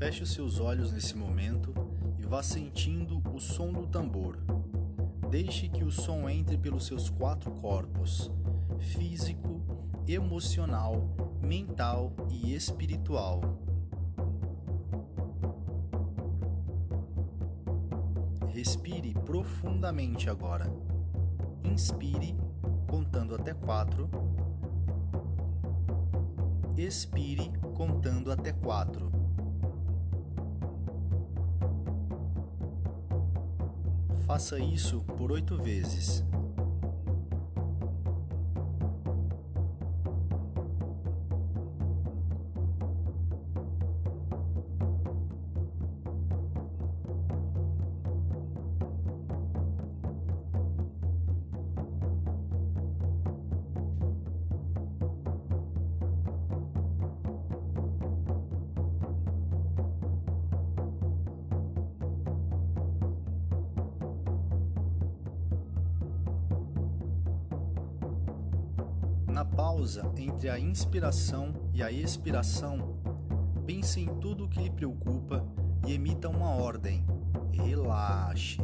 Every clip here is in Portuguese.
Feche os seus olhos nesse momento e vá sentindo o som do tambor. Deixe que o som entre pelos seus quatro corpos: físico, emocional, mental e espiritual. Respire profundamente agora. Inspire, contando até 4. Expire, contando até 4. Faça isso por 8 vezes. Na pausa entre a inspiração e a expiração, pense em tudo o que lhe preocupa e emita uma ordem: relaxe.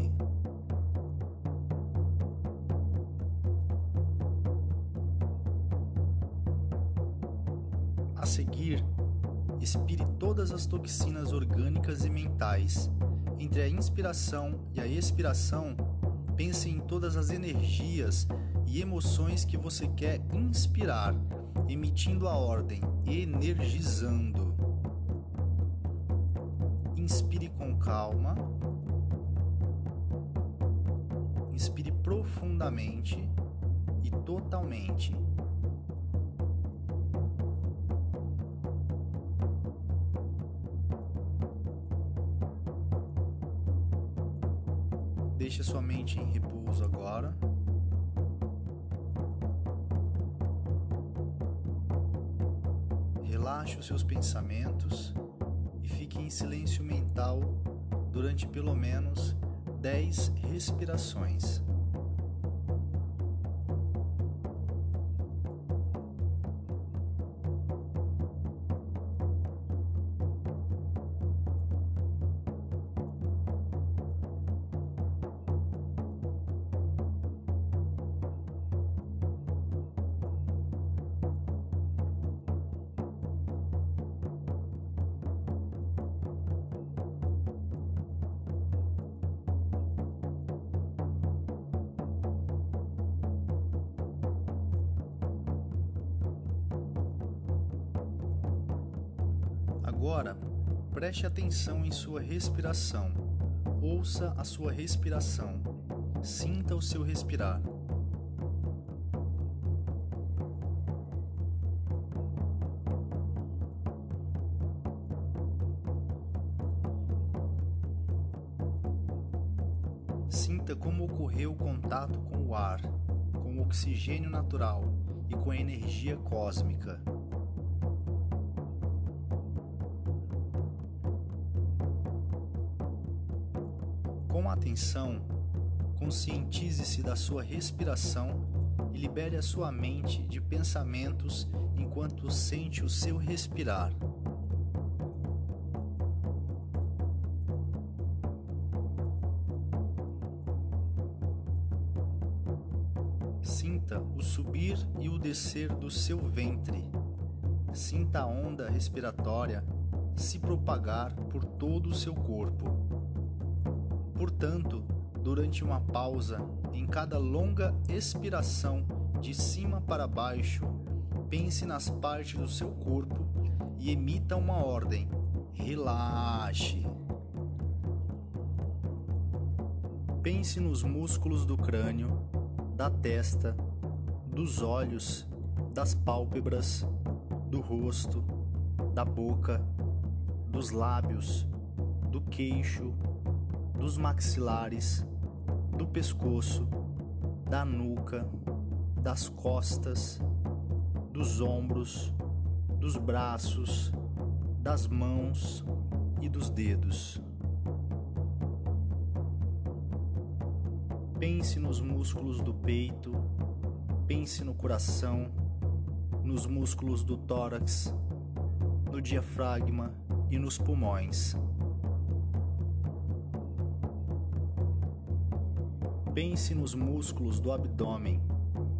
A seguir, expire todas as toxinas orgânicas e mentais. Entre a inspiração e a expiração, pense em todas as energias e emoções que você quer inspirar, emitindo a ordem energizando. Inspire com calma. Inspire profundamente e totalmente. Deixe sua mente em repouso agora. Relaxe os seus pensamentos e fique em silêncio mental durante pelo menos 10 respirações. Agora, preste atenção em sua respiração. Ouça a sua respiração. Sinta o seu respirar. Sinta como ocorreu o contato com o ar, com o oxigênio natural e com a energia cósmica. Com atenção, conscientize-se da sua respiração e libere a sua mente de pensamentos enquanto sente o seu respirar. Sinta o subir e o descer do seu ventre. Sinta a onda respiratória se propagar por todo o seu corpo. Portanto, durante uma pausa, em cada longa expiração de cima para baixo, pense nas partes do seu corpo e emita uma ordem: relaxe. Pense nos músculos do crânio, da testa, dos olhos, das pálpebras, do rosto, da boca, dos lábios, do queixo, dos maxilares, do pescoço, da nuca, das costas, dos ombros, dos braços, das mãos e dos dedos. Pense nos músculos do peito, pense no coração, nos músculos do tórax, no diafragma, e nos pulmões. Pense nos músculos do abdômen,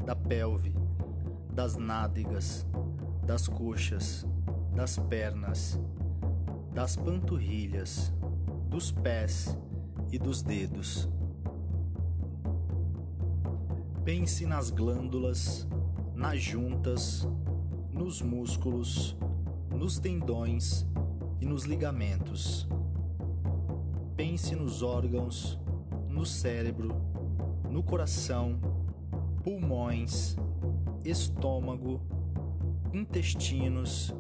da pelve, das nádegas, das coxas, das pernas, das panturrilhas, dos pés e dos dedos. Pense nas glândulas, nas juntas, nos músculos, nos tendões e nos ligamentos. Pense nos órgãos, no cérebro, no coração, pulmões, estômago, intestinos,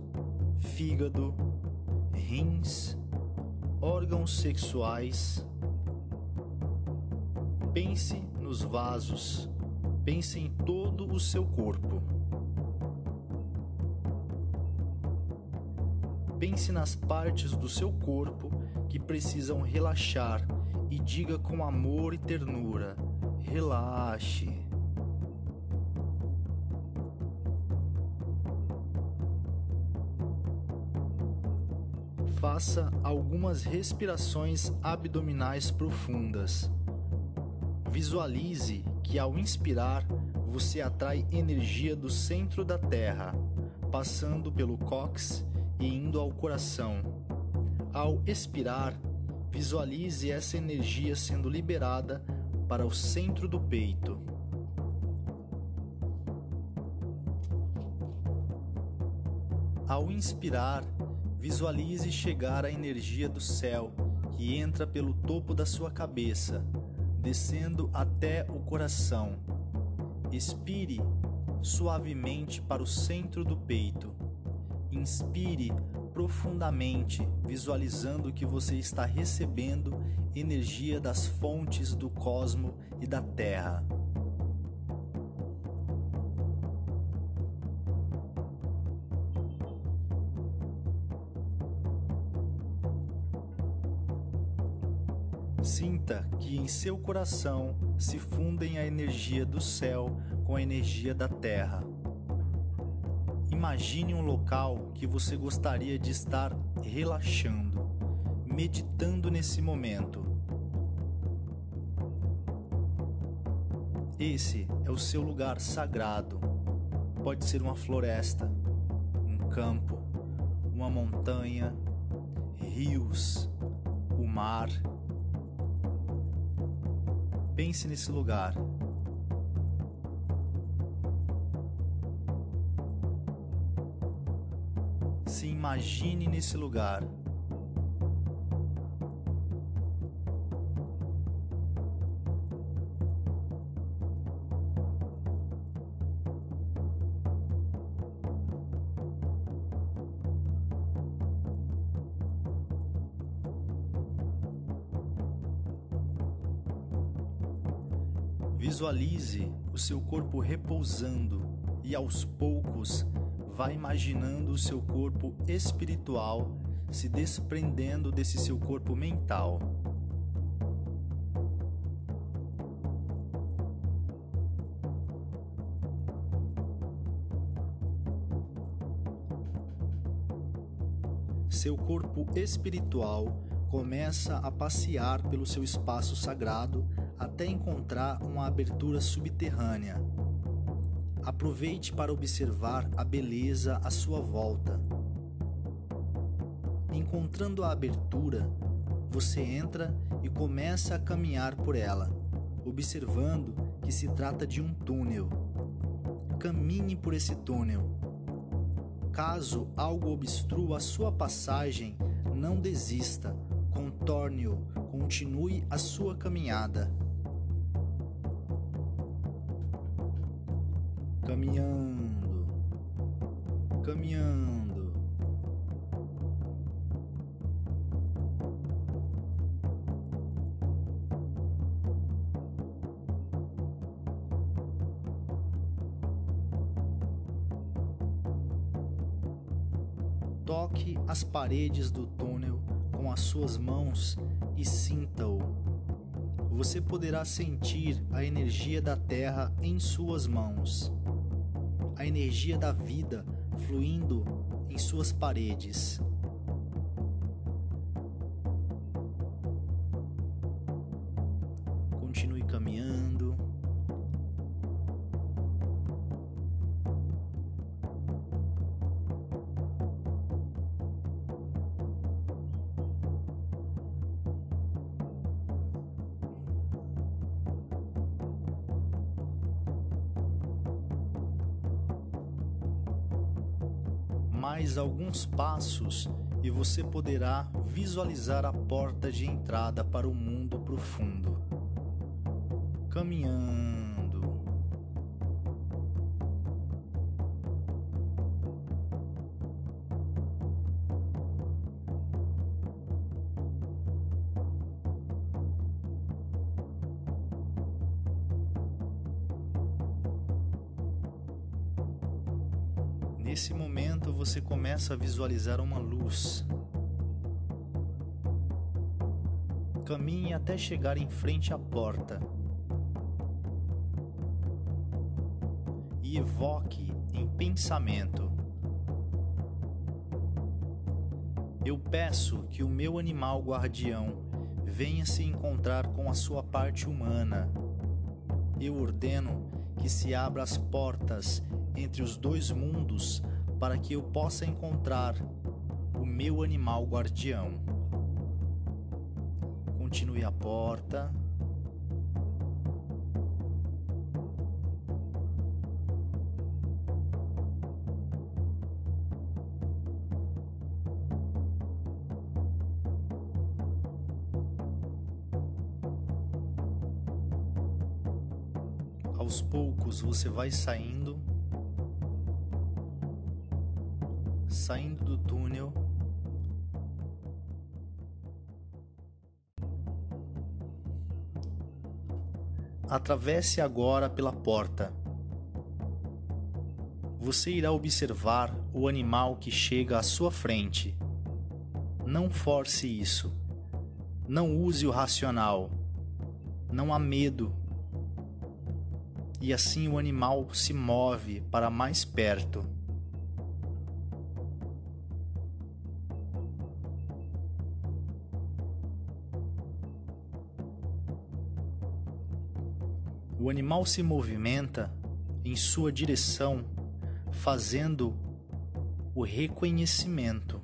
fígado, rins, órgãos sexuais. Pense nos vasos, pense em todo o seu corpo. Pense nas partes do seu corpo que precisam relaxar e diga com amor e ternura: relaxe. Faça algumas respirações abdominais profundas. Visualize que ao inspirar, você atrai energia do centro da Terra, passando pelo cóccix e indo ao coração. Ao expirar, visualize essa energia sendo liberada para o centro do peito. Ao inspirar, visualize chegar a energia do céu, que entra pelo topo da sua cabeça, descendo até o coração. Expire suavemente para o centro do peito. Inspire profundamente, visualizando que você está recebendo energia das fontes do cosmo e da terra. Sinta que em seu coração se fundem a energia do céu com a energia da terra. Imagine um local que você gostaria de estar relaxando, meditando nesse momento. Esse é o seu lugar sagrado. Pode ser uma floresta, um campo, uma montanha, rios, o mar. Pense nesse lugar. Se imagine nesse lugar. Visualize o seu corpo repousando e aos poucos vá imaginando o seu corpo espiritual se desprendendo desse seu corpo mental. Seu corpo espiritual começa a passear pelo seu espaço sagrado até encontrar uma abertura subterrânea. Aproveite para observar a beleza à sua volta. Encontrando a abertura, você entra e começa a caminhar por ela, observando que se trata de um túnel. Caminhe por esse túnel. Caso algo obstrua a sua passagem, não desista, contorne-o, continue a sua caminhada. Caminhando, caminhando. Toque as paredes do túnel com as suas mãos e sinta-o. Você poderá sentir a energia da terra em suas mãos, a energia da vida fluindo em suas paredes. mais alguns passos e você poderá visualizar a porta de entrada para o mundo profundo. Caminhando. Nesse momento você começa a visualizar uma luz. Caminhe até chegar em frente à porta. E evoque em pensamento: eu peço que o meu animal guardião venha se encontrar com a sua parte humana. Eu ordeno que se abra as portas entre os dois mundos para que eu possa encontrar o meu animal guardião. Continue a porta. Aos poucos você vai saindo do túnel, atravesse agora pela porta. Você irá observar o animal que chega à sua frente. Não force isso. Não use o racional. Não há medo. E assim o animal se move para mais perto. O animal se movimenta em sua direção, fazendo o reconhecimento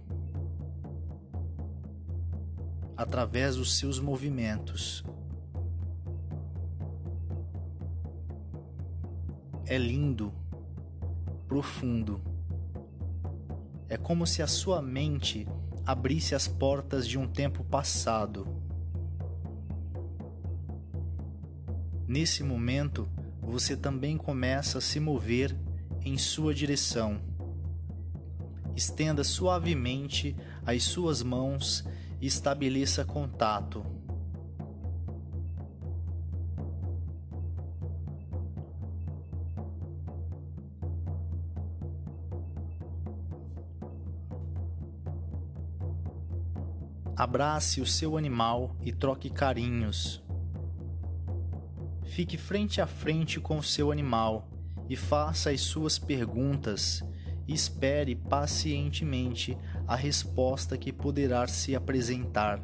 através dos seus movimentos. É lindo, profundo. É como se a sua mente abrisse as portas de um tempo passado. Nesse momento, você também começa a se mover em sua direção. Estenda suavemente as suas mãos e estabeleça contato. Abrace o seu animal e troque carinhos. Fique frente a frente com o seu animal e faça as suas perguntas e espere pacientemente a resposta que poderá se apresentar.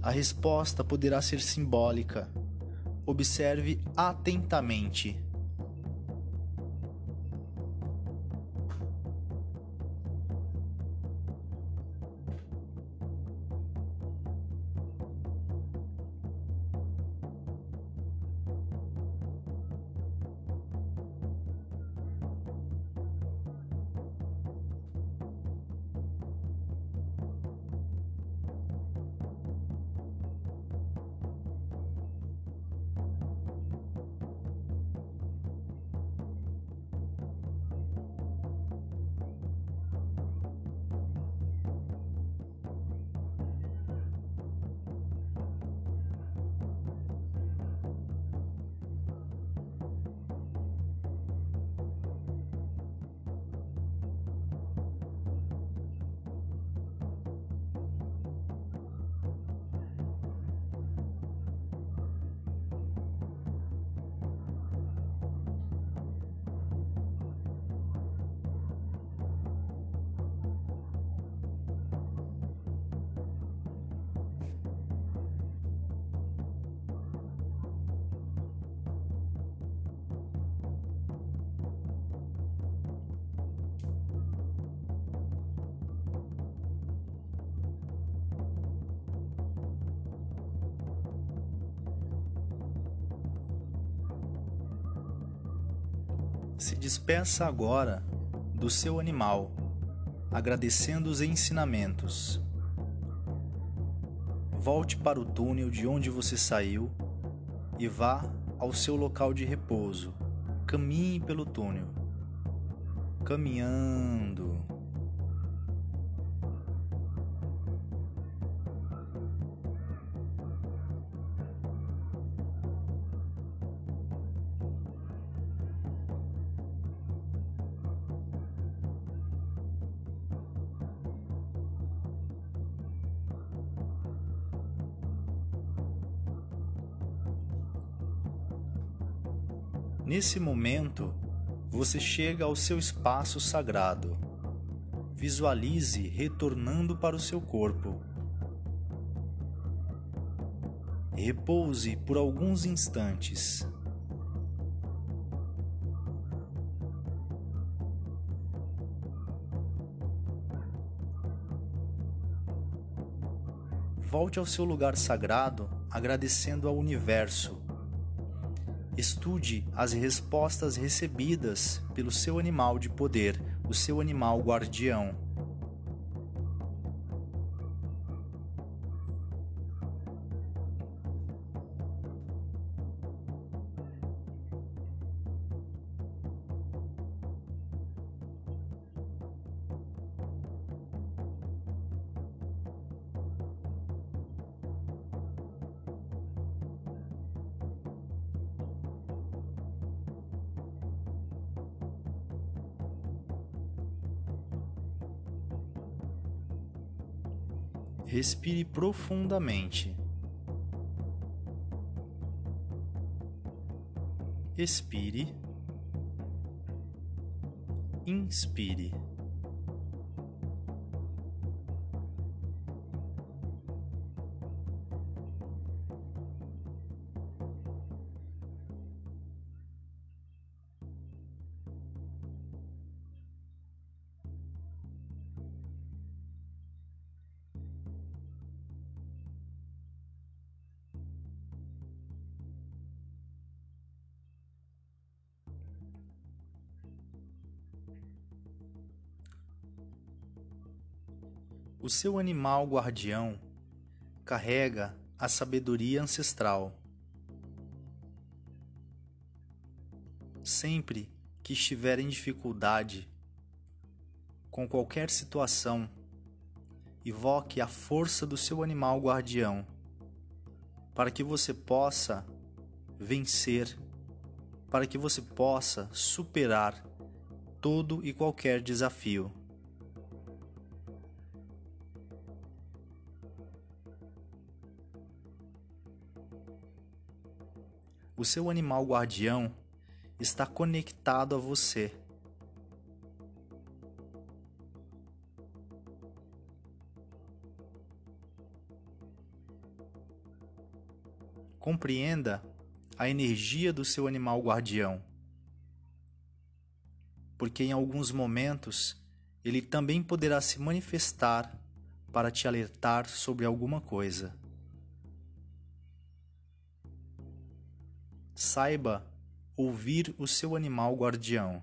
A resposta poderá ser simbólica. Observe atentamente. Se despeça agora do seu animal, agradecendo os ensinamentos. Volte para o túnel de onde você saiu e vá ao seu local de repouso. Caminhe pelo túnel. Caminhando. Nesse momento, você chega ao seu espaço sagrado. Visualize retornando para o seu corpo. Repouse por alguns instantes. Volte ao seu lugar sagrado, agradecendo ao universo. Estude as respostas recebidas pelo seu animal de poder, o seu animal guardião. Respire profundamente. Expire. Inspire. O seu animal guardião carrega a sabedoria ancestral. Sempre que estiver em dificuldade com qualquer situação, invoque a força do seu animal guardião para que você possa vencer, para que você possa superar todo e qualquer desafio. O seu animal guardião está conectado a você. Compreenda a energia do seu animal guardião, porque em alguns momentos ele também poderá se manifestar para te alertar sobre alguma coisa. Saiba ouvir o seu animal guardião.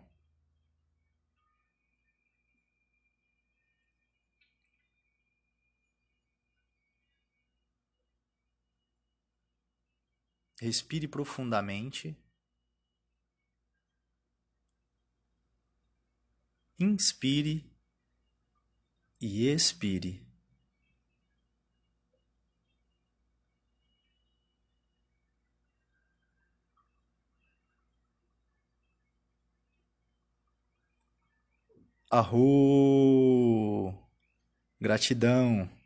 Respire profundamente. Inspire e expire. Arro! Gratidão!